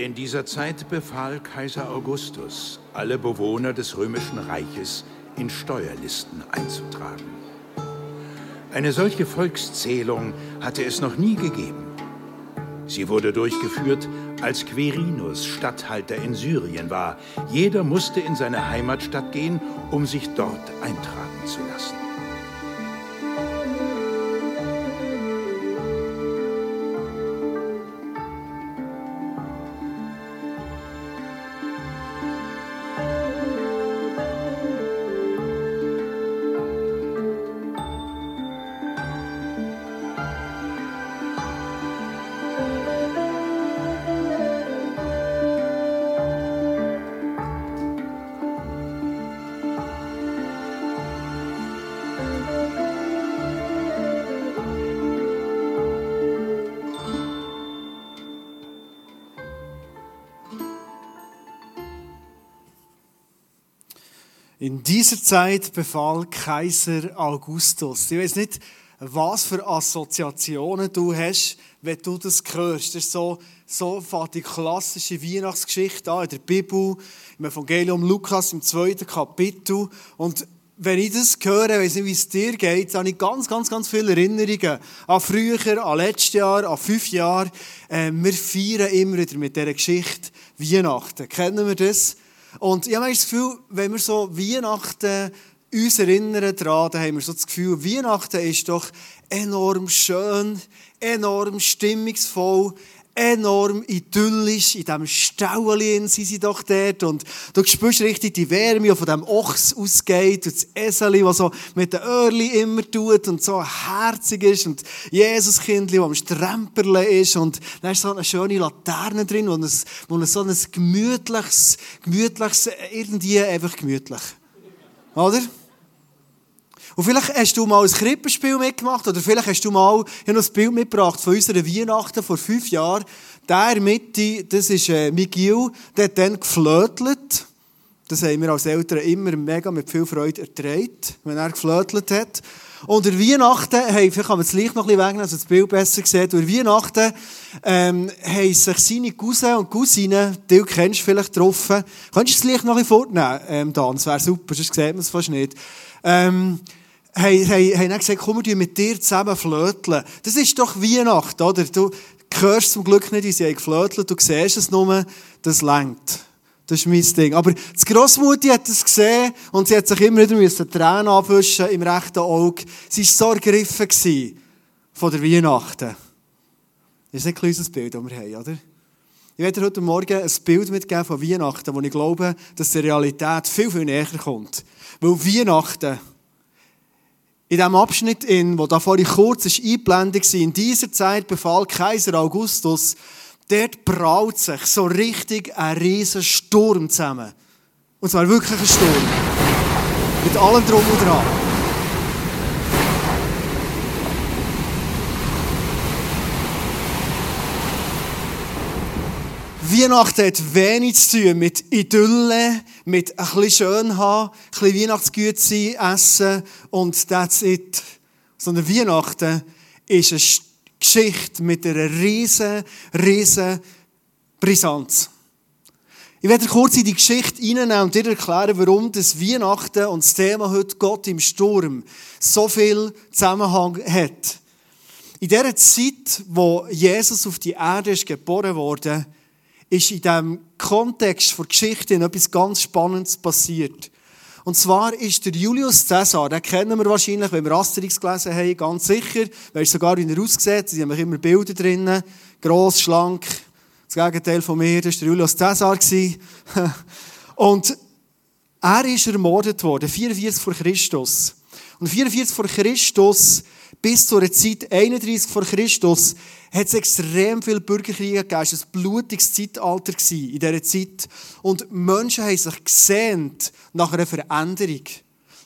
In dieser Zeit befahl Kaiser Augustus, alle Bewohner des Römischen Reiches in Steuerlisten einzutragen. Eine solche Volkszählung hatte es noch nie gegeben. Sie wurde durchgeführt, als Quirinus Statthalter in Syrien war. Jeder musste in seine Heimatstadt gehen, um sich dort eintragen zu lassen. In dieser Zeit befahl Kaiser Augustus. Ich weiß nicht, was für Assoziationen du hast, wenn du das hörst. Das ist so fängt die klassische Weihnachtsgeschichte an in der Bibel, im Evangelium Lukas, im 2. Kapitel. Und wenn ich das höre, weiss nicht, wie es dir geht, habe ich ganz viele Erinnerungen an früher, an letztes Jahr, an 5 Jahre. Wir feiern immer wieder mit dieser Geschichte Weihnachten. Kennen wir das? Und ich habe das Gefühl, wenn wir so Weihnachten uns erinnern daran, dann haben wir so das Gefühl, Weihnachten ist doch enorm schön, enorm stimmungsvoll, enorm idyllisch. In diesem Stäuelchen sind sie doch dort. Und du spürst richtig die Wärme, die von dem Ochs ausgeht. Und das Esel, was so mit den Örli immer tut und so herzig ist. Und Jesuskindli, der am Stremperlen ist. Und dann ist so eine schöne Laterne drin und so ein gemütliches, irgendwie einfach gemütlich. Oder? Und vielleicht hast du mal ein Krippenspiel mitgemacht oder vielleicht hast du mal noch ein Bild mitgebracht von unserer Weihnachten vor 5 Jahren. Der in der Mitte, das ist Miguel, der hat dann geflötelt. Das haben wir als Eltern immer mega mit viel Freude ertragen, wenn er geflötelt hat. Und in Weihnachten, hey, vielleicht kann man das Licht noch ein bisschen wegnehmen, dass man das Bild besser sieht. Und in Weihnachten haben sich seine Cousins und Cousinen, die kennst du vielleicht, getroffen. Könntest du das Licht noch ein bisschen fortnehmen, Dan? Das wäre super, sonst sieht man es fast nicht. Haben dann gesagt, komm, wir mit dir zusammen flöteln. Das ist doch Weihnachten, oder? Du hörst zum Glück nicht, wie sie geflötelt, du siehst es nur, das reicht. Das ist mein Ding. Aber die Grossmutti hat es gesehen und sie hat sich immer wieder Tränen abwischen im rechten Auge. Sie war so ergriffen von der Weihnachten. Das ist nicht ein kleines Bild, das wir haben, oder? Ich werde dir heute Morgen ein Bild mitgeben von Weihnachten, wo ich glaube, dass die Realität viel, viel näher kommt. Weil Weihnachten, in dem Abschnitt, der da vorhin kurz eingeblendet war, in dieser Zeit befahl Kaiser Augustus, dort braut sich so richtig ein riesen Sturm zusammen. Und zwar wirklich ein Sturm. Mit allem Drum und Dran. Weihnachten hat wenig zu tun mit Idylle, mit ein bisschen schön haben, ein bisschen Weihnachtsgüte sein, essen und that's it. Sondern Weihnachten ist ein Geschichte mit einer riesen Brisanz. Ich werde kurz in die Geschichte hineinnehmen und dir erklären, warum das Weihnachten und das Thema heute Gott im Sturm so viel Zusammenhang hat. In dieser Zeit, wo Jesus auf die Erde geboren wurde, ist in diesem Kontext der Geschichte etwas ganz Spannendes passiert. Und zwar ist der Julius Caesar, den kennen wir wahrscheinlich, wenn wir Asterix gelesen haben, ganz sicher. Weisst sogar, wie er aussieht, da haben immer Bilder drin. Gross, schlank, das Gegenteil von mir, das war der Julius Caesar. Und er ist ermordet worden, 44 vor Christus. Und 44 vor Christus bis zur Zeit 31 vor Christus hat es extrem viele Bürgerkriege gegeben. Es war ein blutiges Zeitalter in dieser Zeit. Und Menschen haben sich gesehnt nach einer Veränderung.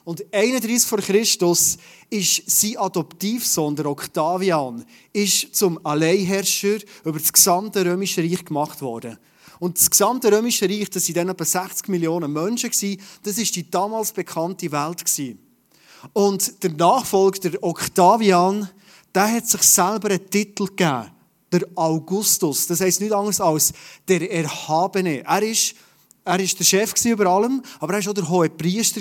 Und 31 vor Christus ist sein Adoptivsohn, der Octavian, ist zum Alleinherrscher über das gesamte Römische Reich gemacht worden. Und das gesamte Römische Reich, das waren dann etwa 60 Millionen Menschen, das war die damals bekannte Welt. Und der Nachfolger, der Octavian, der hat sich selber einen Titel gegeben. der Augustus. Das heisst nichts anderes als der Erhabene. Er war der Chef über allem, aber er war auch der hohe Priester.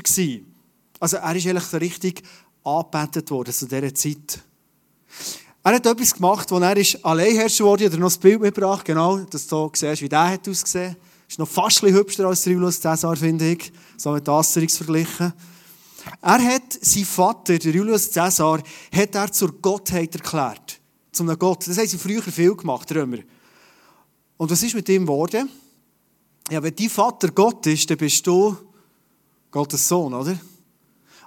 Also er ist eigentlich richtig angebetet worden zu dieser Zeit. Er hat etwas gemacht, als er Alleinherrscher wurde. Ich habe dir noch das Bild mitgebracht, genau, dass du siehst, wie der hat ausgesehen. Ist noch fast ein bisschen hübscher als Julius Caesar, finde ich. So mit Asterix verglichen. Er hat seinen Vater, Julius Caesar, hat er zur Gottheit erklärt. Zu einem Gott. Das haben sie früher viel gemacht, Römer. Und was ist mit ihm geworden? Ja, wenn dein Vater Gott ist, dann bist du Gottes Sohn, oder?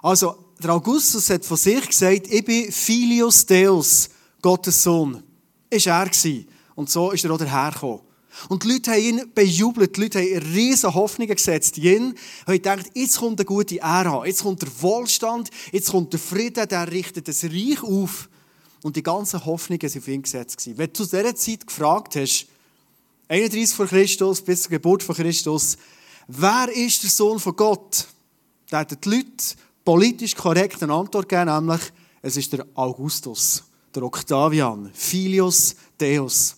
Also, der Augustus hat von sich gesagt, ich bin Philius Deus, Gottes Sohn. Das war er. Und so ist er auch dahergekommen. Und die Leute haben ihn bejubelt, die Leute haben riesige Hoffnungen gesetzt. Ihn haben gedacht, jetzt kommt eine gute Ära, jetzt kommt der Wohlstand, jetzt kommt der Frieden, der richtet das Reich auf. Und die ganzen Hoffnungen waren auf ihn gesetzt. Wenn du zu dieser Zeit gefragt hast, 31 vor Christus bis zur Geburt von Christus, wer ist der Sohn von Gott? Da hat die Leute politisch korrekt eine Antwort gegeben, nämlich, es ist der Augustus, der Octavian, Philius Deus.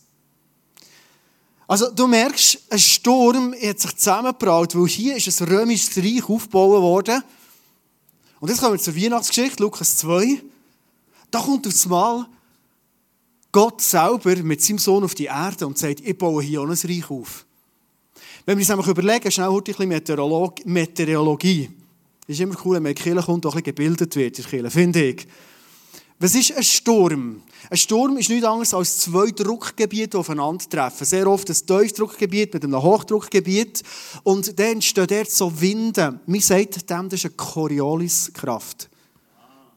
Also du merkst, ein Sturm hat sich zusammengebraut, weil hier ist ein römisches Reich aufgebaut worden. Und jetzt kommen wir zur Weihnachtsgeschichte, Lukas 2. Da kommt auf einmal Gott selber mit seinem Sohn auf die Erde und sagt, ich baue hier auch ein Reich auf. Wenn wir uns nämlich überlegen, schnell heute ein bisschen Meteorologie. Das ist immer cool, wenn man in die Kirche kommt und ein bisschen gebildet wird in der Kirche, finde ich. Was ist ein Sturm? Ein Sturm ist nichts anderes als zwei Druckgebiete, die aufeinandertreffen. Sehr oft ein Tiefdruckgebiet mit einem Hochdruckgebiet. Und dann entstehen dort so Winde. Man sagt dem, das ist eine Corioliskraft.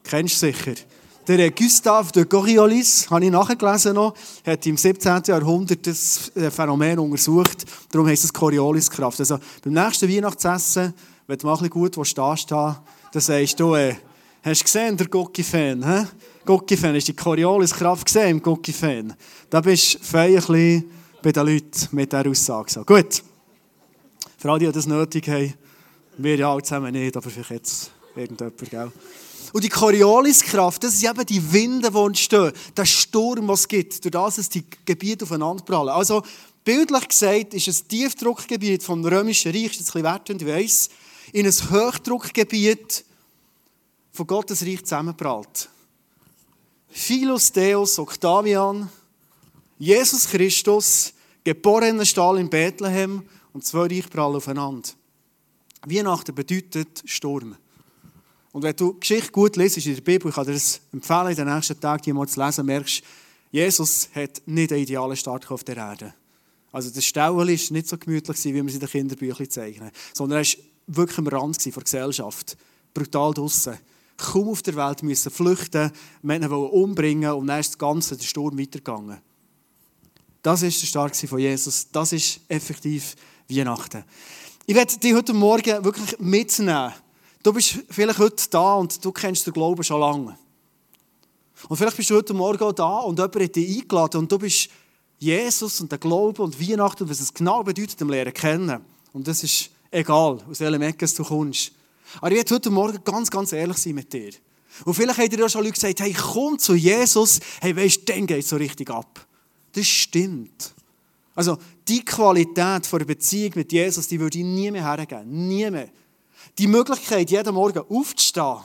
Kennst du sicher. Der Gustave de Coriolis, habe ich nachher gelesen noch, hat im 17. Jahrhundert das Phänomen untersucht. Darum heisst es Corioliskraft. Also beim nächsten Weihnachtsessen, wenn du mal ein bisschen gut anstehen, dann sagst du, hast du gesehen, der Guckiefen? Guckiefen, hast du die Corioliskraft gesehen im Guckiefen? Da bist du fein ein bisschen bei den Leuten mit dieser Aussage. So, gut. Für alle, die das nötig haben, wir ja alle zusammen nicht, aber vielleicht jetzt irgendjemand, gell? Und die Corioliskraft, das sind eben die Winde, die entstehen, der Sturm, was es gibt, durch das es die Gebiete aufeinanderprallen. Also, bildlich gesagt, ist ein Tiefdruckgebiet vom Römischen Reich, das ist ein bisschen wertend, ich weiss, in ein Hochdruckgebiet von Gottes Reich zusammenprallt. Philos Deus Octavian, Jesus Christus, geboren im Stall in Bethlehem und zwei Reiche prallen aufeinander. Weihnachten bedeutet Sturm. Und wenn du die Geschichte gut liest in der Bibel, ich kann dir das empfehlen, in den nächsten Tagen die mal zu lesen, merkst, Jesus hat nicht einen idealen Start auf der Erde. Also das Stäueli war nicht so gemütlich, wie wir es in den Kinderbüchern zeichnen, sondern er war wirklich am Rand der Gesellschaft. Brutal draussen. Kaum auf der Welt müssen flüchten, Menschen wollen umbringen und dann ist das Ganze, der Sturm weitergegangen. Das war der Start von Jesus. Das ist effektiv Weihnachten. Ich werde dich heute Morgen wirklich mitnehmen. Du bist vielleicht heute da und du kennst den Glauben schon lange. Und vielleicht bist du heute Morgen auch da und jemand hat dich eingeladen und du bist Jesus und den Glauben und Weihnachten und was es genau bedeutet, dem Lehren kennen. Und das ist egal, aus welchem Ecke du kommst. Aber ich werde heute Morgen ganz, ganz ehrlich sein mit dir. Und vielleicht haben dir ja schon Leute gesagt, hey, komm zu Jesus, hey, weisst, dann geht es so richtig ab. Das stimmt. Also, die Qualität von der Beziehung mit Jesus, die würde ich nie mehr hergeben. Nie mehr. Die Möglichkeit, jeden Morgen aufzustehen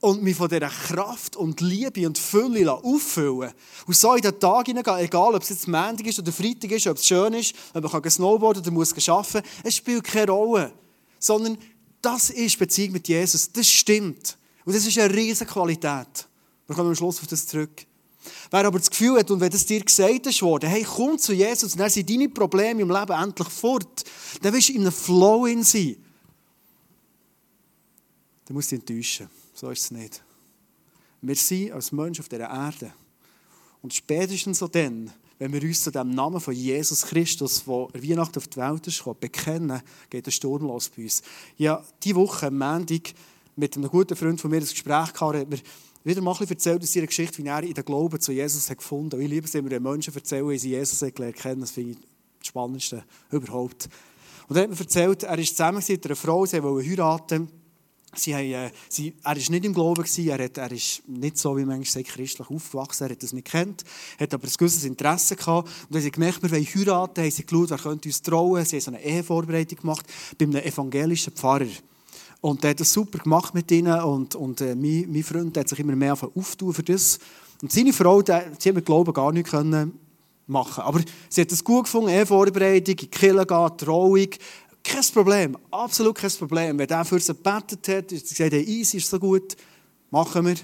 und mich von dieser Kraft und Liebe und Fülle auffüllen und so in den Tag hineingehen, egal ob es jetzt Montag ist oder Freitag ist, ob es schön ist, ob man snowboarden kann oder muss arbeiten muss, es spielt keine Rolle. Sondern das ist Beziehung mit Jesus. Das stimmt. Und das ist eine riesige Qualität. Wir kommen am Schluss auf das zurück. Wer aber das Gefühl hat, und wenn es dir gesagt ist worden, hey, komm zu Jesus, und dann sind deine Probleme im Leben endlich fort, dann willst du in einem Flow-In sein. Dann musst du dich enttäuschen. So ist es nicht. Wir sind als Menschen auf dieser Erde. Und spätestens so dann, wenn wir uns zu dem Namen von Jesus Christus, der Weihnachten auf die Welt ist, bekennen, geht der Sturm los bei uns. Ja, diese Woche, am Montag, mit einem guten Freund von mir ein Gespräch gehabt, hat mir wieder mal erzählt aus ihrer Geschichte, wie er in den Glauben zu Jesus hat gefunden hat. Ich liebe es, wenn wir den Menschen erzählen, wie sie Jesus gelernt haben. Das finde ich das Spannendste überhaupt. Und er hat mir erzählt, er war zusammen mit einer Frau, sie wollte heiraten. Er war nicht im Glauben, er ist nicht so, wie man sagt, christlich aufgewachsen, er hat das nicht gekannt, hat aber ein gewisses Interesse gehabt. Und dann haben sie gemerkt, wir wollen heiraten, haben sie geschaut, wer könnte uns trauen, sie haben so eine Ehevorbereitung gemacht bei einem evangelischen Pfarrer. Und der hat das super gemacht mit ihnen und mein Freund hat sich immer mehr aufgetan für das. Und seine Frau, die hat mit Glauben gar nicht machen können. Aber sie hat das gut gefunden, Ehevorbereitung, in die Kirche gehen, Trauung. Kein Problem, absolut kein Problem. Wenn er für sie gebetet hat, hat sie gesagt, hey, easy, ist so gut, machen wir.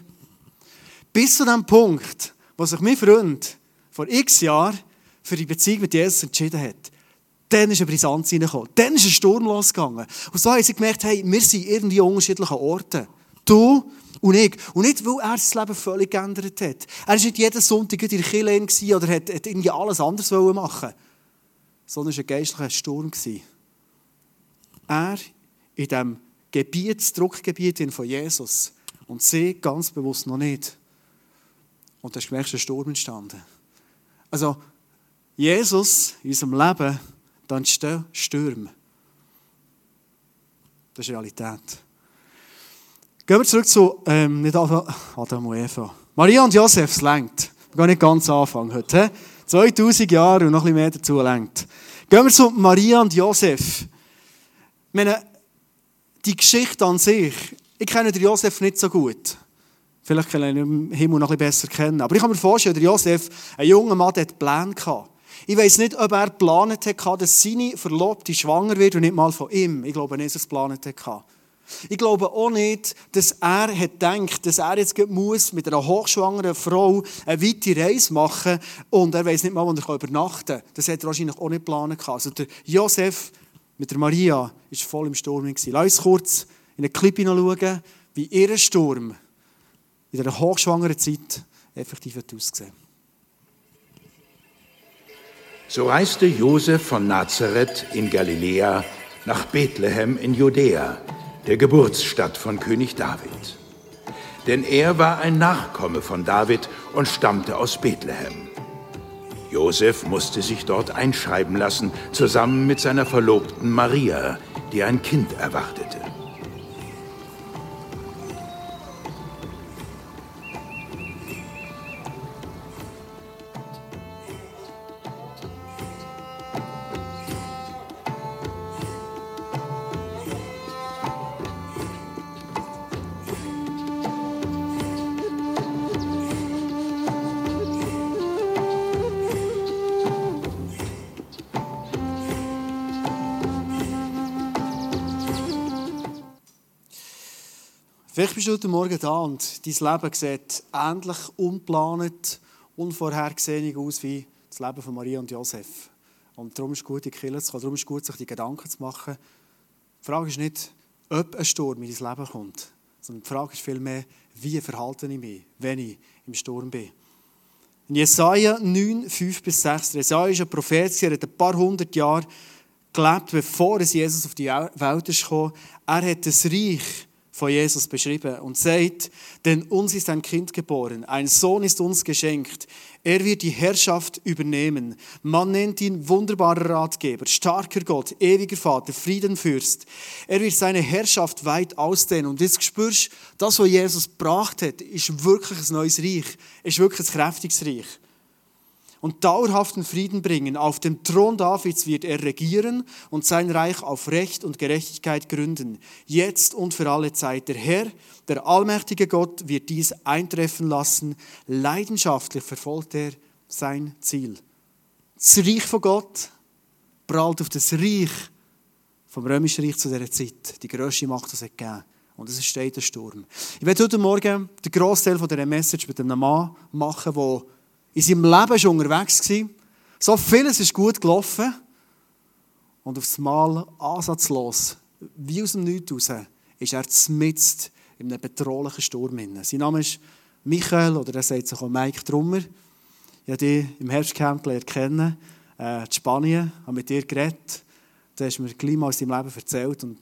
Bis zu dem Punkt, wo sich mein Freund vor x Jahren für die Beziehung mit Jesus entschieden hat. Dann ist eine Brisanz reingekommen, dann ist ein Sturm losgegangen. Und so haben sie gemerkt, hey, wir sind irgendwie an unterschiedlichen Orten. Du und ich. Und nicht, weil er das Leben völlig geändert hat. Er war nicht jeden Sonntag in der Kirche oder hat irgendwie alles anders machen wollen. Sondern es war ein geistlicher Sturm. Er in diesem Druckgebiet von Jesus und sie ganz bewusst noch nicht. Und da ist gemerkt, ein Sturm entstanden. Also, Jesus in unserem Leben, da entstehen Stürme. Das ist Realität. Gehen wir zurück zu nicht Adam und Eva. Maria und Josef, es reicht. Wir gehen nicht ganz anfangen heute. 2000 Jahre und noch ein bisschen mehr dazu reicht. Gehen wir zu Maria und Josef. Ich meine, die Geschichte an sich, ich kenne den Josef nicht so gut. Vielleicht kann ich ihn im Himmel noch ein bisschen besser kennen. Aber ich kann mir vorstellen, der Josef, ein junger Mann, der hatte Pläne. Ich weiss nicht, ob er geplant hatte, dass seine Verlobte schwanger wird und nicht mal von ihm. Ich glaube nicht, dass er es geplant hatte. Ich glaube auch nicht, dass er gedacht, dass er jetzt mit einer hochschwangeren Frau eine weite Reise machen muss und er weiss nicht mal, wo er übernachten kann. Das hat er wahrscheinlich auch nicht geplant. Also der Josef mit der Maria war voll im Sturm. Lass uns kurz in einen Clip hineinschauen, wie ihr Sturm in dieser hochschwangeren Zeit effektiv ausgesehen. So reiste Josef von Nazareth in Galiläa nach Bethlehem in Judäa, der Geburtsstadt von König David. Denn er war ein Nachkomme von David und stammte aus Bethlehem. Josef musste sich dort einschreiben lassen, zusammen mit seiner Verlobten Maria, die ein Kind erwartete. Vielleicht bist du heute Morgen da und dein Leben sieht ähnlich ungeplant, unvorhergesehen aus wie das Leben von Maria und Josef. Und darum ist es gut, in die Kirche zu kommen, darum ist es gut, sich die Gedanken zu machen. Die Frage ist nicht, ob ein Sturm in dein Leben kommt, sondern die Frage ist vielmehr, wie verhalte ich mich, wenn ich im Sturm bin. In Jesaja 9, 5-6, Jesaja ist ein Prophet, er hat ein paar hundert Jahre gelebt, bevor Jesus auf die Welt kam. Er hat das Reich von Jesus beschrieben und sagt, denn uns ist ein Kind geboren, ein Sohn ist uns geschenkt, er wird die Herrschaft übernehmen. Man nennt ihn wunderbarer Ratgeber, starker Gott, ewiger Vater, Friedenfürst. Er wird seine Herrschaft weit ausdehnen und jetzt spürst du, das, was Jesus gebracht hat, ist wirklich ein neues Reich, ist wirklich ein kräftiges Reich. Und dauerhaften Frieden bringen. Auf dem Thron Davids wird er regieren und sein Reich auf Recht und Gerechtigkeit gründen. Jetzt und für alle Zeit. Der Herr, der allmächtige Gott, wird dies eintreffen lassen. Leidenschaftlich verfolgt er sein Ziel. Das Reich von Gott prallt auf das Reich vom Römischen Reich zu dieser Zeit. Die grösste Macht, die es gegeben. Und es entsteht ein Sturm. Ich werde heute Morgen den Grossteil dieser Message mit einem Mann machen, der in seinem Leben schon unterwegs gewesen. So vieles ist gut gelaufen. Und aufs Mal ansatzlos, wie aus dem Nichts raus, ist er mitten in einem bedrohlichen Sturm. Sein Name ist Michael, oder er sagt sich auch Mike Drummer. Ich habe dich im Herbstcamp kennen, in Spanien, habe mit dir geredet. Du hast mir gleich mal aus deinem Leben erzählt. Und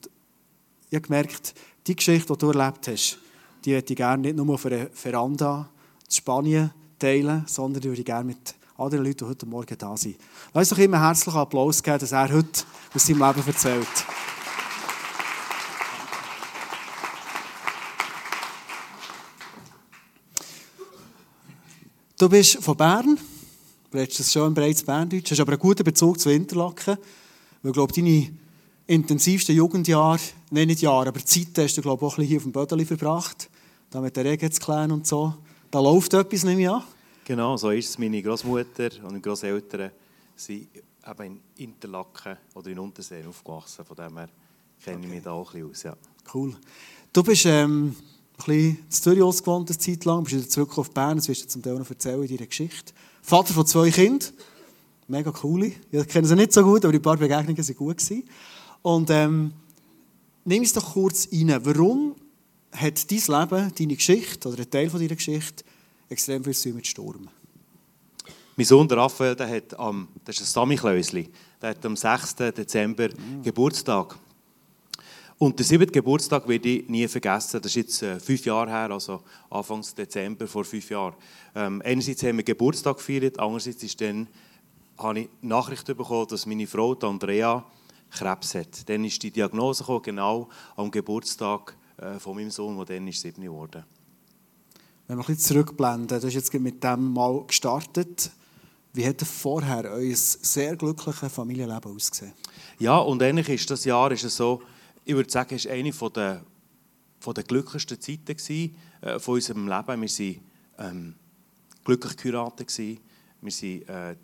ich habe gemerkt, die Geschichte, die du erlebt hast, die hätte ich gerne nicht nur auf einer Veranda in Spanien teilen, sondern würde ich gerne mit anderen Leuten, die heute Morgen da sind. Lass uns doch immer einen herzlichen Applaus geben, dass er heute aus seinem Leben erzählt. Du bist von Bern, du redest das schön bereits Berndeutsch, hast aber einen guten Bezug zu Interlaken, weil, glaube ich, deine intensivsten Jugendjahre, nein, nicht Jahre, aber Zeiten hast du, glaube ich, auch ein bisschen hier auf dem Bödeli verbracht, da mit den Regen zu klären und so. Da läuft etwas, nehme ich an. Genau, so ist es. Meine Großmutter und meine Großeltern sind eben in Interlaken oder in Untersee aufgewachsen, von dem her kenne ich mich da auch ein bisschen aus. Ja. Cool. Du bist ein bisschen in Zürich ausgewohnt, eine Zeit lang, bist wieder zurück auf Bern, das wirst du zum Teil noch erzählen in deiner Geschichte. Vater von 2 Kindern, mega coole. Ich kenne sie nicht so gut, aber die paar Begegnungen waren gut. Und nimm es doch kurz rein, warum hat dein Leben, deine Geschichte oder ein Teil von deiner Geschichte extrem viel zu tun mit Sturm? Mein Sohn, Raphael, das ist ein Samichlösli, der hat am 6. Dezember Geburtstag. Und den 7. Geburtstag werde ich nie vergessen. Das ist jetzt 5 Jahre her, also Anfang Dezember vor 5 Jahren. Einerseits haben wir Geburtstag gefeiert, andererseits ist dann, habe ich Nachricht bekommen, dass meine Frau, die Andrea, Krebs hat. Dann ist die Diagnose gekommen, genau am Geburtstag von meinem Sohn, der dann 7 geworden ist. Wenn wir ein bisschen zurückblenden, du hast jetzt mit dem mal gestartet. Wie hat vorher euer sehr glückliches Familienleben ausgesehen? Ja, und ähnlich ist das Jahr ist es so, ich würde sagen, es war eine der glücklichsten Zeiten von unserem Leben. Wir waren glücklich geheiratet. Wir haben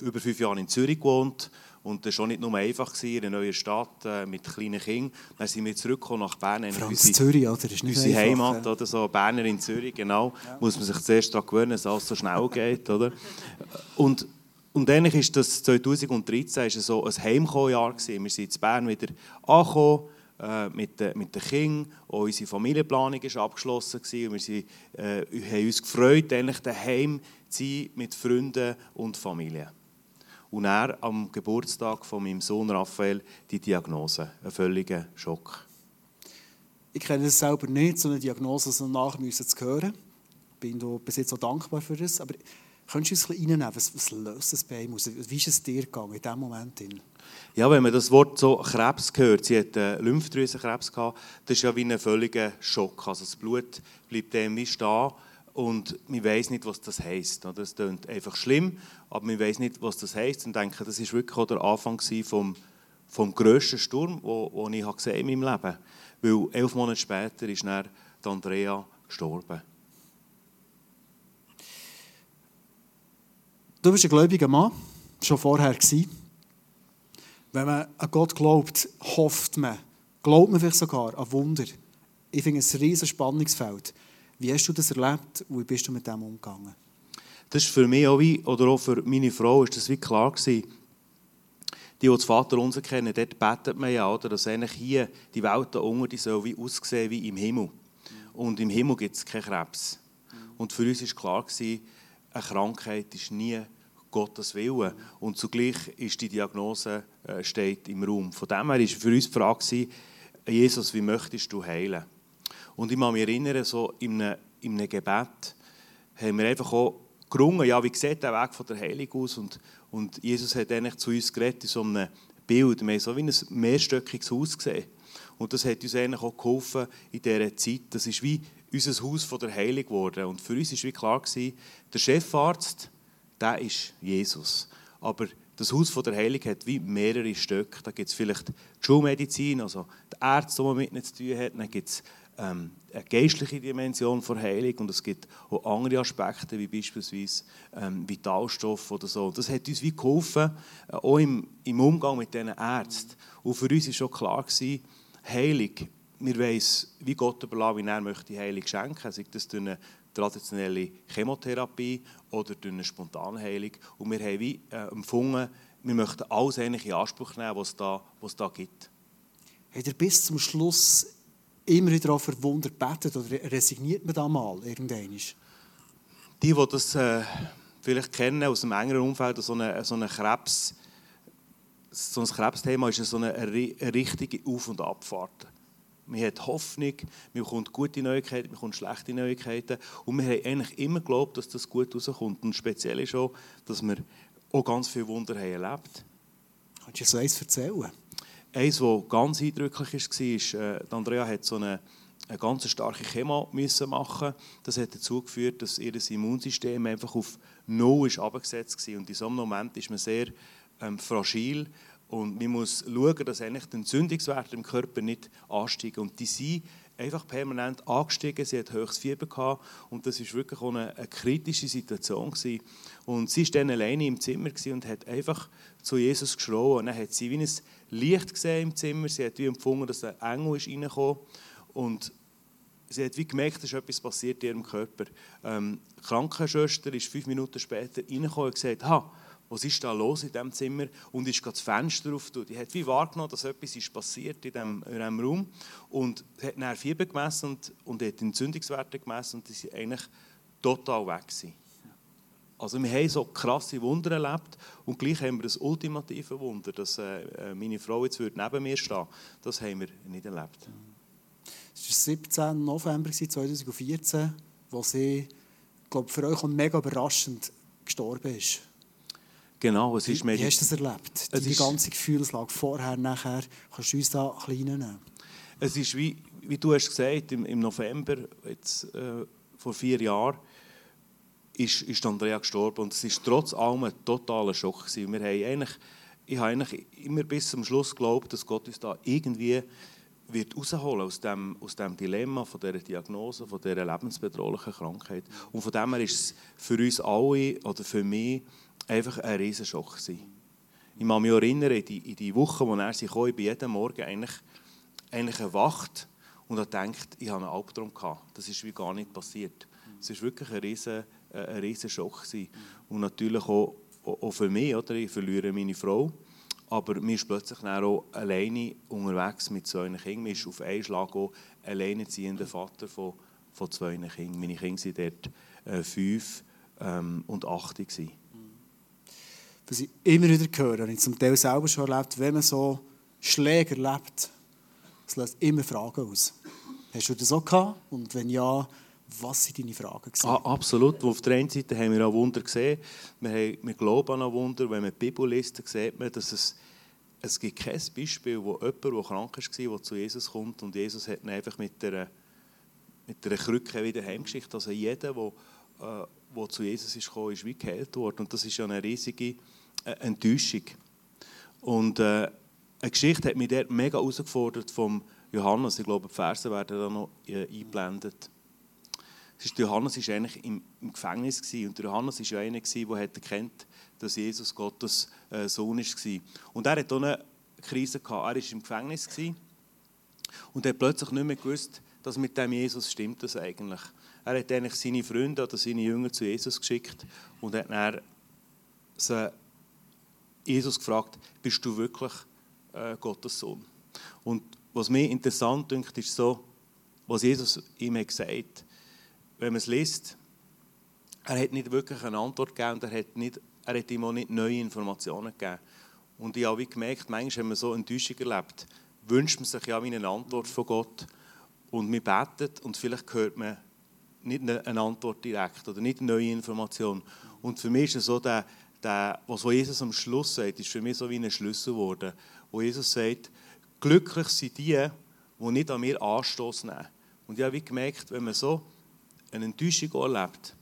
über 5 Jahre in Zürich gewohnt. Und das war schon nicht nur einfach, in einer neuen Stadt mit kleinen Kindern. Dann sind wir zurückgekommen nach Bern. Vor allem Zürich, oder? Ist nicht unsere Heimat, einfach, oder so. Berner in Zürich, genau. Ja. Muss man sich zuerst daran gewöhnen, dass alles so schnell geht, oder? Und ähnlich ist das 2013 ist so ein Heimkommenjahr. Wir sind in Bern wieder angekommen mit den Kindern. Auch unsere Familienplanung war abgeschlossen. Wir haben uns gefreut, eigentlich daheim zu sein mit Freunden und Familie. Und er am Geburtstag von meinem Sohn Raphael die Diagnose. Ein völliger Schock. Ich kenne es selber nicht, so eine Diagnose so nach müssen zu hören. Ich bin bis jetzt so dankbar für das. Aber könntest du uns ein bisschen reinnehmen, was löst das bei ihm aus? Wie ist es dir gegangen in diesem Moment? Ja, wenn man das Wort so Krebs hört, sie hat Lymphdrüsenkrebs gehabt, das ist ja wie ein völliger Schock. Also das Blut bleibt dem wie stehen. Und man weiss nicht, was das heisst. Das klingt einfach schlimm, aber man weiss nicht, was das heisst. Und denke, das war wirklich auch der Anfang vom grössten Sturm, den ich gesehen habe in meinem Leben. Weil 11 Monate später ist dann Andrea gestorben. Du bist ein gläubiger Mann, schon vorher. Wenn man an Gott glaubt, glaubt man vielleicht sogar an Wunder. Ich finde es ein riesiges Spannungsfeld. Wie hast du das erlebt und wie bist du mit dem umgegangen? Das ist für mich auch für meine Frau ist das wie klar gewesen. Die das Vaterunser kennen, dort betet man ja, oder, dass eigentlich hier die Welt da unten, die soll wie aussehen wie im Himmel. Und im Himmel gibt es keinen Krebs. Und für uns war klar gewesen, eine Krankheit ist nie Gottes Wille. Und zugleich ist die Diagnose steht im Raum. Von dem her war für uns die Frage gewesen, Jesus, wie möchtest du heilen? Und ich kann mich erinnern, so in einem Gebet haben wir einfach auch gerungen, ja, wie sieht der Weg von der Heilung aus? Und Jesus hat eigentlich zu uns geredet in so einem Bild. Wir haben so wie ein mehrstöckiges Haus gesehen. Und das hat uns eigentlich auch geholfen in dieser Zeit. Das ist wie unser Haus von der Heilung geworden. Und für uns war wie klar gewesen, der Chefarzt, der ist Jesus. Aber das Haus von der Heilung hat wie mehrere Stöcke. Da gibt es vielleicht die Schulmedizin, also die Ärzte, die man mit ihnen zu tun hat. Dann gibt es eine geistliche Dimension von Heilung und es gibt auch andere Aspekte, wie beispielsweise Vitalstoffe oder so. Das hat uns wie geholfen, auch im Umgang mit diesen Ärzten. Und für uns war schon klar gewesen, Heilung, wir weiss, wie Gott überlassen, wie er möchte Heilung schenken, sei das durch eine traditionelle Chemotherapie oder durch eine Spontanheilung. Und wir haben wie empfunden, wir möchten alles in Anspruch nehmen, was es da gibt. Hat er bis zum Schluss immer wieder auf Wunder betet oder resigniert man da mal irgendwann? Die das vielleicht kennen aus dem engeren Umfeld, so ein Krebsthema ist so eine richtige Auf- und Abfahrt. Man hat Hoffnung, man bekommt gute Neuigkeiten, man bekommt schlechte Neuigkeiten und wir haben eigentlich immer geglaubt, dass das gut rauskommt. Und speziell ist auch, dass wir auch ganz viele Wunder haben erlebt. Kannst du so eins erzählen? Eines, das ganz eindrücklich war, Andrea hat so eine eine ganz starke Chemo machen müssen. Das hat dazu geführt, dass ihr Immunsystem einfach auf Null herabgesetzt war. Und in so einem Moment ist man sehr fragil. Und man muss schauen, dass eigentlich die Entzündungswerte im Körper nicht ansteigen. Und die sind einfach permanent angestiegen. Sie hat höchstes Fieber gehabt. Und das war wirklich eine kritische Situation gewesen. Und sie war dann alleine im Zimmer und hat einfach zu Jesus geschrien. Und dann hat sie wie ein Licht gesehen im Zimmer. Sie hat wie empfunden, dass ein Engel reingekommen ist. Und sie hat wie gemerkt, dass etwas passiert in ihrem Körper. Die Krankenschwester ist 5 Minuten später reingekommen und gesagt, «Ha, was ist da los in diesem Zimmer?» Und ist gerade das Fenster auf. Die hat wie wahrgenommen, dass etwas ist passiert in diesem Raum. Und hat dann Fieber gemessen und hat Entzündungswerte gemessen. Und die sind eigentlich total weg gewesen. Also wir haben so krasse Wunder erlebt und gleich haben wir das ultimative Wunder, dass meine Frau jetzt neben mir stehen würde. Das haben wir nicht erlebt. Es war der 17. November 2014, wo sie, glaube ich, für euch mega überraschend gestorben ist. Genau. Es ist wie hast du das erlebt? Die ganze Gefühlslage vorher, nachher. Kannst du uns da ein bisschen reinnehmen? Es ist, wie du hast gesagt, im November, jetzt, vor 4 Jahren, ist Andrea gestorben. Und es war trotz allem ein totaler Schock. Ich habe eigentlich immer bis zum Schluss geglaubt, dass Gott uns da irgendwie wird rausholen aus dem Dilemma, von dieser Diagnose, von dieser lebensbedrohlichen Krankheit. Und von dem her war es für uns alle, oder für mich, einfach ein Riesenschock. Ich kann mich erinnern, in die Woche, in der er kam, ich bin jeden Morgen eigentlich erwacht und habe gedacht, ich habe einen Albtraum gehabt. Das ist wie gar nicht passiert. Es war wirklich ein Riesenschock. Und natürlich auch für mich, oder? Ich verliere meine Frau. Aber man ist plötzlich auch alleine unterwegs mit 2 Kindern. Man ist auf einen Schlag auch alleinerziehender Vater von 2 Kindern. Meine Kinder waren dort 5 und 8. Was ich immer wieder höre, habe ich zum Teil selber schon erlebt, wenn man so Schläge erlebt, das löst immer Fragen aus. Hast du das auch gehabt? Und wenn ja, was waren deine Fragen? Absolut. Auf der einen Seite haben wir auch Wunder gesehen. Wir glauben an Wunder. Wenn man die Bibel liest, sieht man, dass es gibt kein Beispiel, wo jemand, der krank war, zu Jesus kommt. Und Jesus hat ihn einfach mit einer Krücke wieder heimgeschickt. Also jeder, der zu Jesus kam, ist wie geheilt worden. Und das ist ja eine riesige Enttäuschung. Und eine Geschichte hat mich dort mega herausgefordert vom Johannes. Ich glaube, die Verse werden da noch eingeblendet. Johannes war eigentlich im Gefängnis. Und Johannes war ja einer, der erkannt, dass Jesus Gottes Sohn war. Und er hatte auch eine Krise. Er war im Gefängnis und hat plötzlich nicht mehr gewusst, dass mit dem Jesus stimmt das eigentlich. Er hat eigentlich seine Freunde oder seine Jünger zu Jesus geschickt und hat dann Jesus gefragt, bist du wirklich Gottes Sohn? Und was mir interessant dünkt, ist so, was Jesus ihm gesagt hat. Wenn man es liest, er hat nicht wirklich eine Antwort gegeben und er hat ihm auch nicht neue Informationen gegeben. Und ich habe wie gemerkt, manchmal haben wir so Enttäuschung erlebt, wünscht man sich ja eine Antwort von Gott und man betet und vielleicht hört man nicht eine Antwort direkt oder nicht eine neue Information. Und für mich ist es so, was Jesus am Schluss sagt, ist für mich so wie ein Schlüssel geworden, wo Jesus sagt, glücklich sind die, die nicht an mir Anstoß nehmen. Und ich habe wie gemerkt, wenn man so eine Enttäuschung erlebt,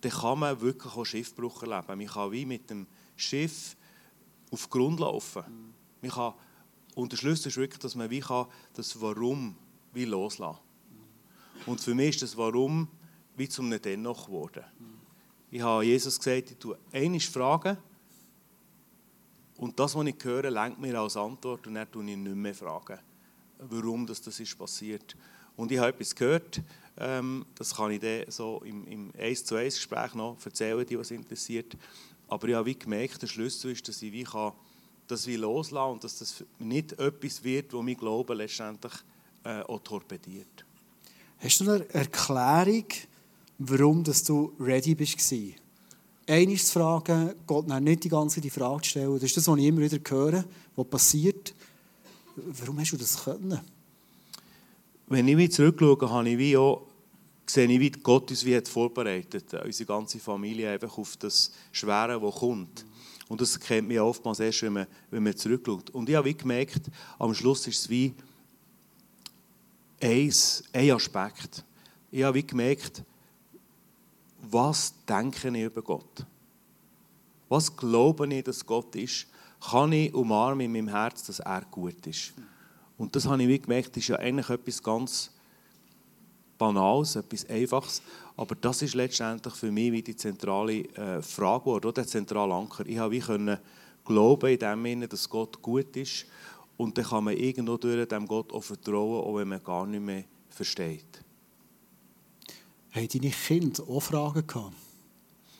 dann kann man wirklich auch Schiffbruch erleben. Man kann wie mit dem Schiff auf den Grund laufen. Man kann, und der Schlüssel ist wirklich, dass man wie kann das Warum wie loslassen kann. Und für mich ist das Warum wie zum einem Dennoch geworden. Ich habe Jesus gesagt, ich tue einmal Fragen und das, was ich höre, lenkt mir als Antwort und dann tue ich nicht mehr Fragen, warum das ist passiert. Und ich habe etwas gehört, das kann ich dann so im 1:1 Gespräch noch erzählen, die was interessiert. Aber ich habe wie gemerkt, der Schlüssel ist, dass ich wie kann, das wie loslassen kann und dass das nicht etwas wird, das mein Glauben letztendlich auch torpediert. Hast du eine Erklärung, warum dass du ready warst? Einmal zu fragen, Gott nicht die ganze Zeit die Frage zu stellen. Das ist das, was ich immer wieder höre, was passiert. Warum hast du das können? Wenn ich zurückschaue, sehe ich, wie Gott uns wie vorbereitet hat. Unsere ganze Familie einfach auf das Schwere, das kommt. Und das kennt man oftmals erst, wenn man zurückschaut. Und ich habe wie gemerkt, am Schluss ist es wie ein Aspekt. Ich habe gemerkt, was denke ich über Gott? Was glaube ich, dass Gott ist? Kann ich umarmen in meinem Herz, dass er gut ist? Und das habe ich gemerkt, ist ja eigentlich etwas ganz Banales, etwas Einfaches. Aber das ist letztendlich für mich wie die zentrale Frage oder der zentrale Anker. Ich konnte glauben in dem Sinne, dass Gott gut ist. Und dann kann man irgendwo durch dem Gott auch vertrauen, auch wenn man gar nicht mehr versteht. Haben deine Kinder auch Fragen gehabt?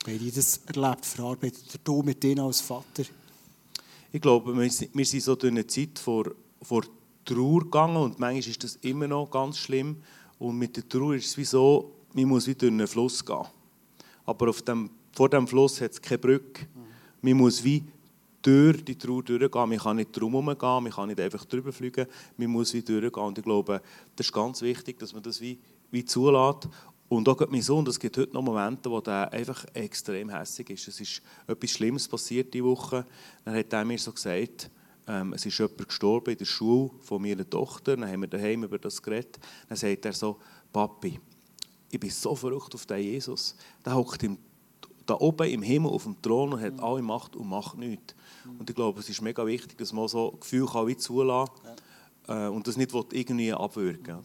Haben die das erlebt, verarbeitet du mit denen als Vater? Ich glaube, wir sind so durch eine Zeit vor Trauer gegangen und manchmal ist das immer noch ganz schlimm. Und mit der Trauer ist es wie so, man muss wie durch einen Fluss gehen. Aber vor diesem Fluss hat es keine Brücke. Man muss wie durch die Trauer durchgehen. Man kann nicht drum herum gehen, man kann nicht einfach drüber fliegen. Man muss wie durchgehen. Und ich glaube, das ist ganz wichtig, dass man das wie zulässt. Und auch mein Sohn, es gibt heute noch Momente, wo der einfach extrem hässig ist. Es ist etwas Schlimmes passiert diese Woche. Dann hat er mir so gesagt, es ist jemand gestorben in der Schule von meiner Tochter. Dann haben wir daheim über das geredet. Dann sagt er so, Papi, ich bin so verrückt auf den Jesus. Der hockt da oben im Himmel auf dem Thron und hat alle Macht und macht nichts. Und ich glaube, es ist mega wichtig, dass man so Gefühle wie zulassen kann und das nicht irgendwie abwürgen will.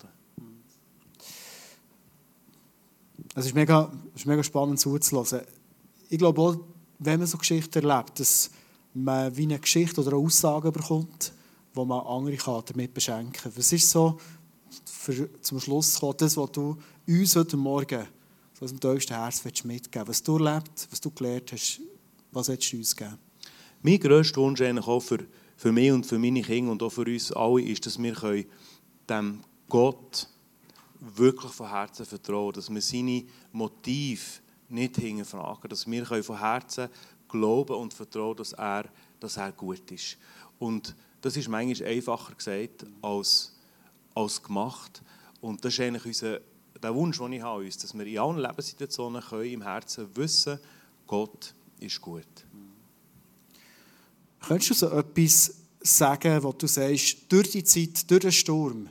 Es ist mega spannend zuzuhören. Ich glaube auch, wenn man so Geschichten erlebt, dass man wie eine Geschichte oder eine Aussage bekommt, die man andere damit beschenken kann. Was ist so, zum Schluss zu kommen, das, was du uns heute Morgen so aus dem tiefsten Herz mitgeben willst? Was du erlebt, was du gelernt hast, was willst du uns geben? Mein grösster Wunsch auch für mich und für meine Kinder und auch für uns alle ist, dass wir dem Gott wirklich von Herzen vertrauen, dass wir seine Motive nicht hinterfragen, dass wir von Herzen glauben und vertrauen, dass er gut ist. Und das ist manchmal einfacher gesagt als gemacht. Und das ist eigentlich der Wunsch, den ich habe, dass wir in allen Lebenssituationen im Herzen wissen, Gott ist gut. Könntest du so etwas sagen, was du sagst, durch die Zeit, durch den Sturm?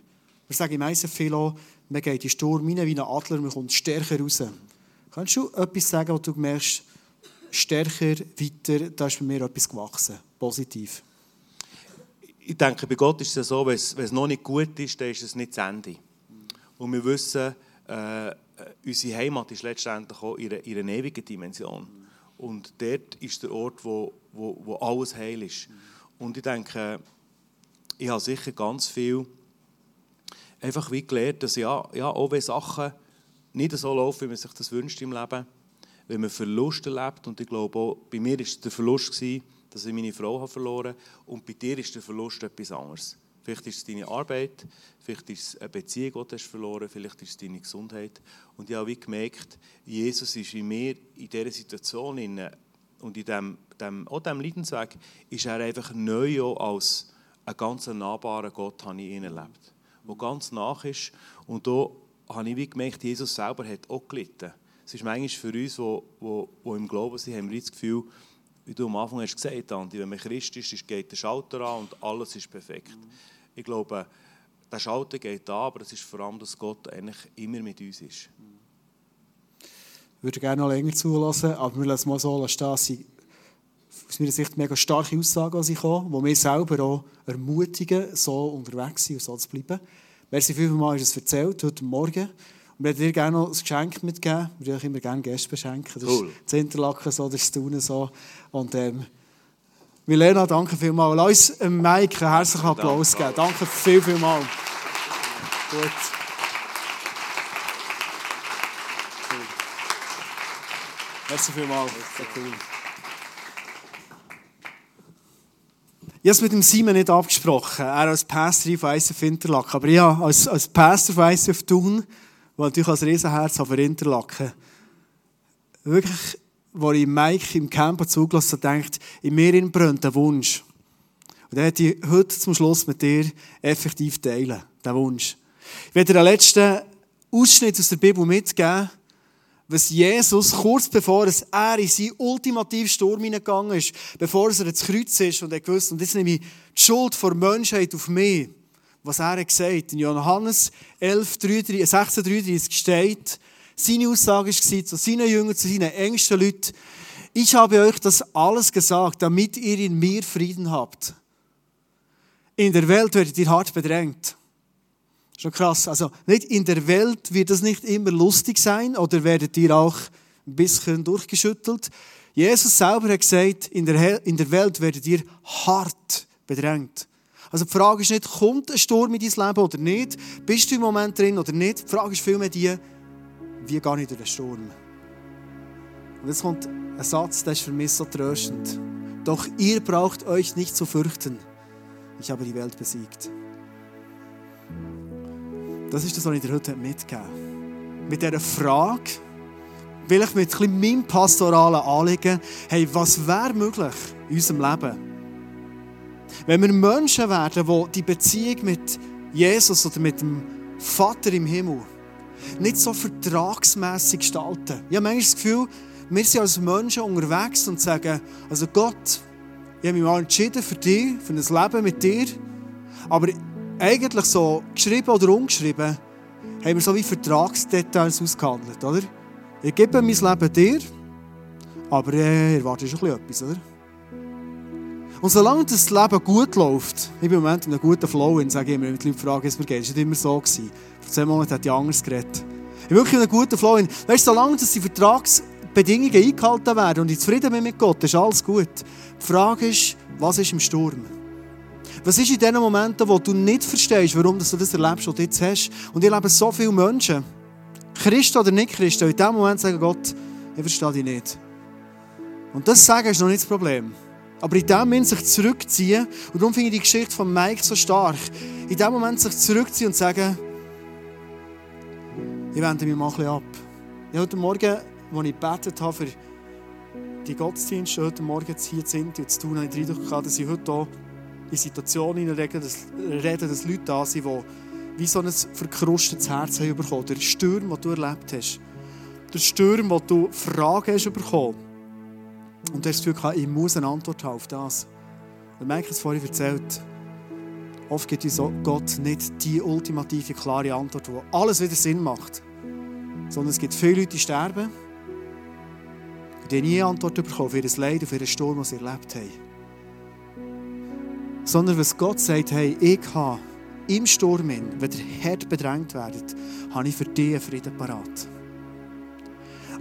Wir sagen meistens viel auch, man geht in den Sturm hinein wie ein Adler, man kommt stärker raus. Kannst du etwas sagen, was du merkst, stärker, weiter, da ist bei mir etwas gewachsen, positiv? Ich denke, bei Gott ist es so, wenn es noch nicht gut ist, dann ist es nicht das Ende. Und wir wissen, unsere Heimat ist letztendlich auch in einer ewigen Dimension. Und dort ist der Ort, wo alles heil ist. Und ich denke, ich habe sicher ganz viel einfach wie gelernt, dass ja, auch wenn Sachen nicht so laufen, wie man sich das wünscht im Leben, wenn man Verluste erlebt, und ich glaube auch, bei mir war der Verlust, dass ich meine Frau verloren habe, und bei dir ist der Verlust etwas anderes. Vielleicht ist es deine Arbeit, vielleicht ist es eine Beziehung, die du verloren hast, vielleicht ist es deine Gesundheit. Und ich habe wie gemerkt, Jesus ist in mir, in dieser Situation und in diesem Leidensweg, ist er einfach neu als ein ganz nahbarer Gott, habe ich ihn erlebt. Der ganz nach ist. Und da habe ich wie gemerkt, Jesus selber hat auch gelitten. Es ist manchmal für uns, die im Glauben sind, haben wir das Gefühl, wie du am Anfang hast gesagt, Andi, wenn man Christ ist, geht der Schalter an und alles ist perfekt. Ich glaube, der Schalter geht an, aber es ist vor allem, dass Gott eigentlich immer mit uns ist. Ich würde gerne noch länger zulassen, aber wir lassen mal so stehen. Es sind aus meiner Sicht mega starke Aussagen, die mich selber auch ermutigen, so unterwegs zu sein und so zu bleiben. Merci fünfmal hast du es erzählt, heute Morgen. Und wir würden dir gerne noch ein Geschenk mitgeben. Wir würden immer gerne Gäste beschenken. Das cool. Ist das Interlaken so, das Thunen so. Und Milena, danke vielmals. Lass uns Mike einen herzlichen Applaus geben. Danke vielmals. Gut. Cool. Merci vielmals. Cool. Ich habe es mit dem Simon nicht abgesprochen. Er als Pastor von ICF Interlaken. Aber ich habe als Pastor von ICF Thun, weil natürlich als Riesenherz für Interlaken. Wirklich, als ich Mike im Camper zugelassen habe, denkt, in mir brennt der Wunsch. Und den möchte ich heute zum Schluss mit dir effektiv teilen, den Wunsch. Ich werde dir den letzten Ausschnitt aus der Bibel mitgeben, was Jesus, kurz bevor er in seinen ultimativen Sturm hineingegangen ist, bevor er ins Kreuz ist und er gewusst, und jetzt nehme ich die Schuld vor Menschheit auf mich, was er gesagt hat. In Johannes 16,33 steht, seine Aussage war zu seinen Jüngern, zu seinen engsten Leuten, ich habe euch das alles gesagt, damit ihr in mir Frieden habt. In der Welt werdet ihr hart bedrängt. Schon krass. Also nicht in der Welt wird es nicht immer lustig sein oder werdet ihr auch ein bisschen durchgeschüttelt. Jesus selber hat gesagt, in der Welt werdet ihr hart bedrängt. Also die Frage ist nicht, kommt ein Sturm in dein Leben oder nicht? Bist du im Moment drin oder nicht? Die Frage ist vielmehr die, wie gehe ich durch den Sturm? Und jetzt kommt ein Satz, der ist für mich so tröstend. Doch ihr braucht euch nicht zu fürchten. Ich habe die Welt besiegt. Das ist das, was ich dir heute mitgegeben habe. Mit dieser Frage will ich mit meinem pastoralen Anliegen, hey, was wäre möglich in unserem Leben? Wenn wir Menschen werden, die die Beziehung mit Jesus oder mit dem Vater im Himmel nicht so vertragsmässig gestalten. Ich habe manchmal das Gefühl, wir sind als Menschen unterwegs und sagen, also Gott, ich habe mich mal entschieden für dich, für ein Leben mit dir. Aber eigentlich so geschrieben oder ungeschrieben, haben wir so wie Vertragsdetails ausgehandelt, oder? Ich gebe mein Leben dir, aber erwartest schon ein bisschen etwas, oder? Und solange das Leben gut läuft, ich bin im Moment in einem guten Flow, und sage immer, wenn die Leute fragen, wie es mir geht, ist nicht immer so gewesen. Vor 2 Monaten hat ich anders geredet. Ich bin wirklich in einem guten Flow. Weißt du, solange dass die Vertragsbedingungen eingehalten werden und ich zufrieden bin mit Gott, ist alles gut. Die Frage ist, was ist im Sturm? Was ist in den Momenten, wo du nicht verstehst, warum du das erlebst, was du jetzt hast? Und ich erlebe so viele Menschen, Christen oder nicht Christen, in diesem Moment sagen, Gott, ich verstehe dich nicht. Und das Sagen ist noch nicht das Problem. Aber in dem Moment sich zurückziehen, und darum finde ich die Geschichte von Mike so stark, in dem Moment sich zurückziehen und sagen, ich wende mich mal ein bisschen ab. Ja, heute Morgen, als ich gebetet habe für die Gottesdienste, heute Morgen hier sind und zu tun, habe ich den Eindruck, dass ich heute auch in Situationen rede, dass Leute da sind, die wie so ein verkrustetes Herz haben bekommen. Der Sturm, den du erlebt hast. Der Sturm, wo du Fragen hast bekommen. Und du hast das Gefühl, ich muss eine Antwort haben auf das. Und Mike hat es vorhin erzählt. Oft gibt uns Gott nicht die ultimative, klare Antwort, die alles wieder Sinn macht. Sondern es gibt viele Leute, die sterben, die nie eine Antwort bekommen für ihr Leid und für den Sturm, den sie erlebt haben. Sondern was Gott sagt, hey, ich habe im Sturm, wenn ihr hart bedrängt werdet, habe ich für dich einen Frieden parat.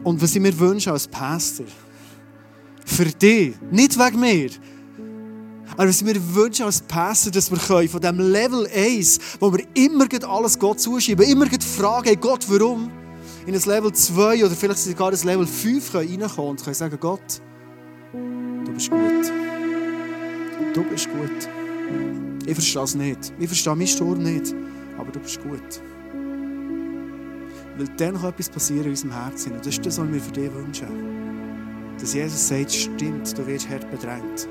Und was ich mir wünsche als Pastor, für dich, nicht wegen mir. Aber was wir wünschen als Pastor, dass wir können, von diesem Level 1, wo wir immer alles Gott zuschieben, immer fragen, hey Gott, warum, in ein Level 2 oder vielleicht sogar ein Level 5 reinkommen können und können sagen, Gott, du bist gut. Du bist gut. Ich verstehe es nicht. Ich verstehe meinen Sturm nicht. Aber du bist gut. Weil dann kann etwas passieren in unserem Herzen. Und das ist das, was wir für dich wünschen. Dass Jesus sagt, es stimmt, du wirst hart bedrängt.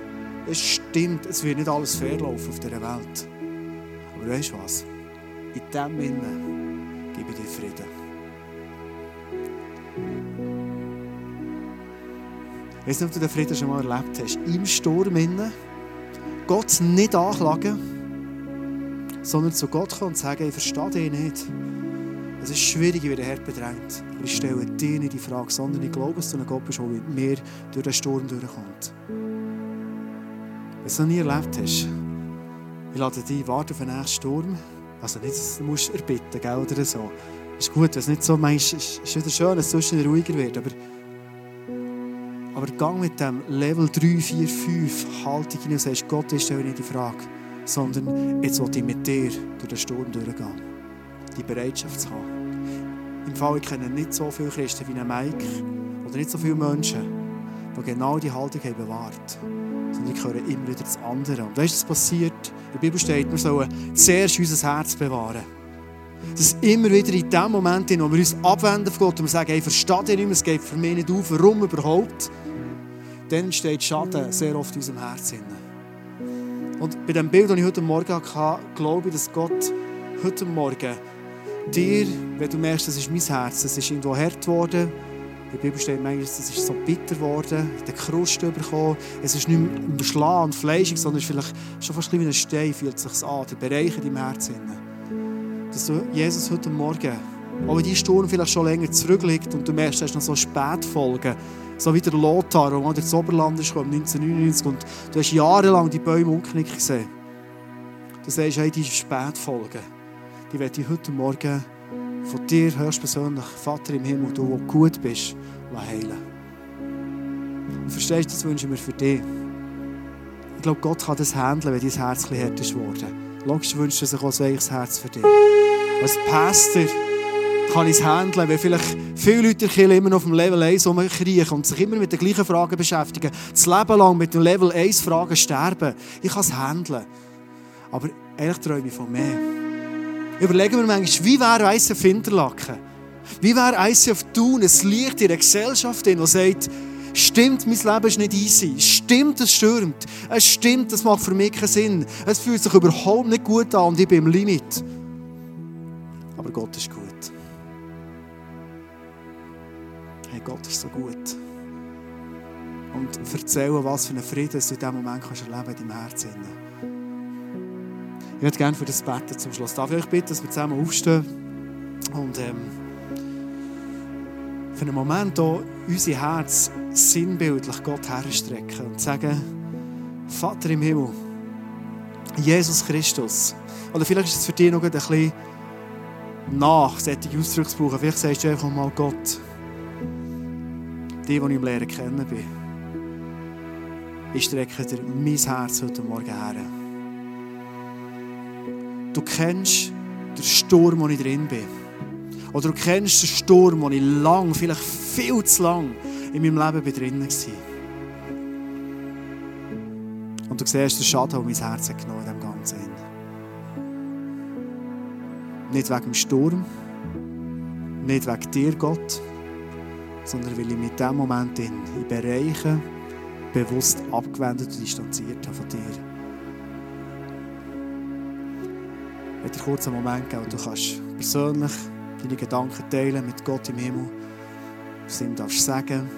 Es stimmt, es wird nicht alles fair laufen auf dieser Welt. Aber weißt du was? In diesem Innen gebe ich dir Frieden. Ich weiß nicht, ob du den Frieden schon mal erlebt hast. Im Sturm innen, Gott nicht anklagen, sondern zu Gott kommen und sagen, ich verstehe dich nicht. Es ist schwierig, ich werde hart bedrängt. Ich stelle dir nicht die Frage, sondern ich glaube, dass du ein Gott bist, der mit mir durch den Sturm durchkommt. Wenn du es noch nie erlebt hast, ich lade dich, warte auf den nächsten Sturm. Also nicht, dass du es erbitten musst, oder so. Ist gut, wenn es nicht so meinst, ist wieder schön, dass es sonst ruhiger wird. Aber gang mit dem Level 3, 4, 5 Haltung hinein und sagst, Gott, ich stelle nicht die Frage, sondern jetzt will ich mit dir durch den Sturm durchgehen. Die Bereitschaft zu haben. Im Fall, ich kenne nicht so viele Christen wie ein Mike oder nicht so viele Menschen, die genau die Haltung haben bewahrt. Sondern die hören immer wieder das andere. Und weißt du, was passiert? In der Bibel steht, wir sollen zuerst unser Herz bewahren. Dass immer wieder in dem Moment, in dem wir uns abwenden von Gott und wir sagen, hey, verstehe dich nicht mehr, es geht für mich nicht auf, warum überhaupt? Dann entsteht Schaden sehr oft in unserem Herzen. Und bei dem Bild, das ich heute Morgen hatte, glaube ich, dass Gott heute Morgen dir, wenn du merkst, das ist mein Herz, das ist irgendwo hart geworden, In der Bibel steht manchmal, es ist so bitter geworden, in der Kruste bekommen. Es ist nicht mehr im Schlag und fleischig, sondern es ist vielleicht schon fast wie ein Stein, fühlt es sich an, der Bereich in deinem Herzen. Dass du Jesus heute Morgen, auch wenn dein Sturm vielleicht schon länger zurückliegt und du merkst, du hast noch so Spätfolgen, so wie der Lothar, der ins Oberland ist gekommen, 1999, und du hast jahrelang die Bäume umknicken gesehen. Du sagst, hey, diese Spätfolgen, die werde ich heute Morgen von dir höchstpersönlich, Vater im Himmel, du, der gut bist, heilen. Und verstehst du, das wünsche ich mir für dich. Ich glaube, Gott kann das handeln, wenn dein Herz etwas härter ist worden. Logisch wünscht er sich auch ein weiches Herz für dich. Als Pastor kann ich es handeln, weil vielleicht viele Leute in der Kirche immer noch auf dem Level 1 rumkriechen und sich immer mit den gleichen Fragen beschäftigen. Das Leben lang mit den Level 1 Fragen sterben. Ich kann es handeln. Aber ehrlich träume ich von mehr. Überlegen wir manchmal, wie wäre eins auf Interlaken? Wie wäre eins auf Thun, ein Licht in einer Gesellschaft, die sagt, stimmt, mein Leben ist nicht easy. Stimmt, es stürmt. Es stimmt, das macht für mich keinen Sinn. Es fühlt sich überhaupt nicht gut an und ich bin im Limit. Aber Gott ist gut. Hey, Gott ist so gut. Und erzählen, was für einen Frieden du in diesem Moment erleben kannst in deinem Herzen. Ich würde gerne für das beten zum Schluss. Darf ich euch bitten, dass wir zusammen aufstehen und für einen Moment hier unser Herz sinnbildlich Gott herstrecken und sagen, Vater im Himmel, Jesus Christus. Oder vielleicht ist es für dich noch ein bisschen nach, solche Ausdrücke zu brauchen. Vielleicht sagst du einfach mal Gott, die ich im Lehren kennen bin. Ich strecke dir mein Herz heute Morgen her. Du kennst den Sturm, in dem ich drin bin. Oder du kennst den Sturm, in dem ich lang, vielleicht viel zu lang in meinem Leben bin drin war. Und du siehst den Schaden, den mein Herz hat genommen in diesem Ganzen. Nicht wegen dem Sturm, nicht wegen dir, Gott, sondern weil ich mit diesem Moment in Bereichen bewusst abgewendet und distanziert habe von dir. Ich werde dir kurz einen Moment geben, wo du kannst persönlich deine Gedanken teilen mit Gott im Himmel, was ihm darfst sagen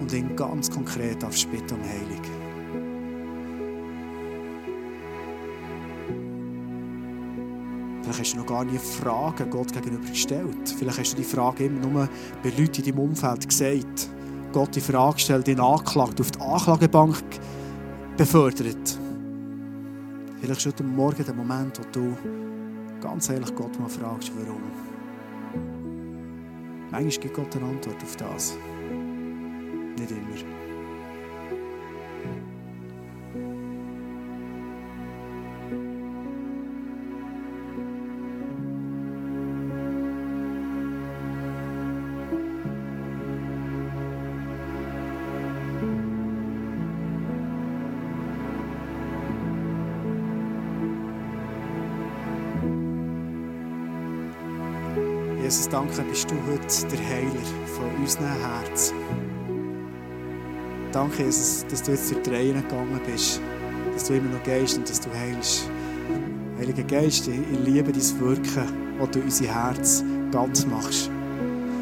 und ihn ganz konkret darfst bitten um Heilung. Vielleicht hast du noch gar nie Fragen Gott gegenüber gestellt. Vielleicht hast du die Frage immer nur bei Leuten in deinem Umfeld gesagt. Gott die Frage stellt, ihn anklagt, auf die Anklagebank befördert. Vielleicht ist heute Morgen der Moment, wo du ganz ehrlich Gott mal fragst, warum. Manchmal gibt Gott eine Antwort auf das. Nicht immer. Jesus, danke, bist du heute der Heiler von unserem Herzen. Danke, Jesus, dass du jetzt durch die Tränen gegangen bist, dass du immer noch gehst und dass du heilst. Heiliger Geist, ich liebe dein Wirken, das du unser Herz ganz machst.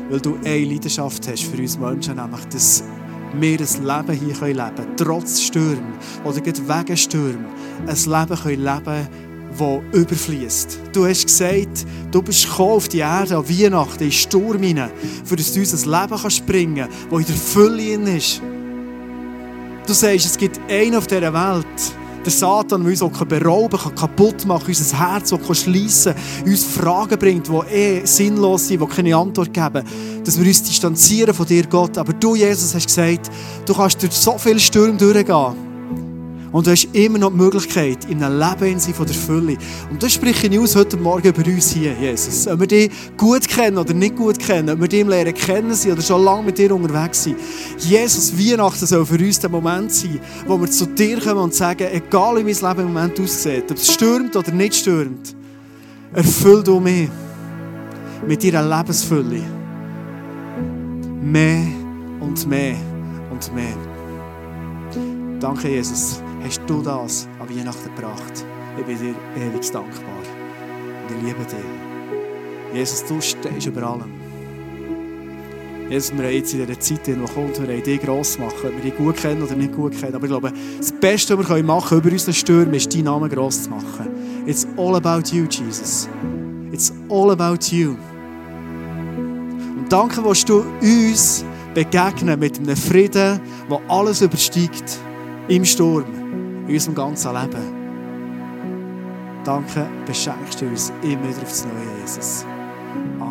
Weil du eine Leidenschaft hast für uns Menschen, nämlich, dass wir ein Leben hier leben können, trotz Stürmen oder wegen Stürmen, ein Leben können leben, das überfließt. Du hast gesagt, du bist gekommen auf die Erde an Weihnachten, in Sturm hinein, für das du uns ein Leben springen kannst, das in der Fülle ist. Du sagst, es gibt einen auf dieser Welt, der Satan, der uns berauben kann, kaputt machen, unser Herz schliessen kann, uns Fragen bringt, die sinnlos sind, die keine Antwort geben, dass wir uns distanzieren von dir, Gott. Aber du, Jesus, hast gesagt, du kannst durch so viele Stürme durchgehen. Und du hast immer noch die Möglichkeit, in einem Leben von der Fülle. Und das spreche ich aus heute Morgen über uns hier, Jesus. Ob wir dich gut kennen oder nicht gut kennen, ob wir dich im Lehren kennen sind oder schon lange mit dir unterwegs sind. Jesus, Weihnachten soll für uns der Moment sein, wo wir zu dir kommen und sagen, egal wie mein Leben im Moment aussieht, ob es stürmt oder nicht stürmt, erfüll du mich mit deiner Lebensfülle. Mehr und mehr und mehr. Danke, Jesus. Hast du das an Weihnachten gebracht? Ich bin dir ewig dankbar. Und ich liebe dich. Jesus, du stehst über allem. Jesus, wir haben jetzt in dieser Zeit, die kommt, wir haben dich gross machen, ob wir dich gut kennen oder nicht gut kennen. Aber ich glaube, das Beste, was wir machen können über unseren Stürmen, ist, deinen Namen gross zu machen. It's all about you, Jesus. It's all about you. Und danke, dass du uns begegnen mit einem Frieden, der alles übersteigt im Sturm, in unserem ganzen Leben. Danke, beschenkst du uns immer wieder aufs Neue, Jesus. Amen.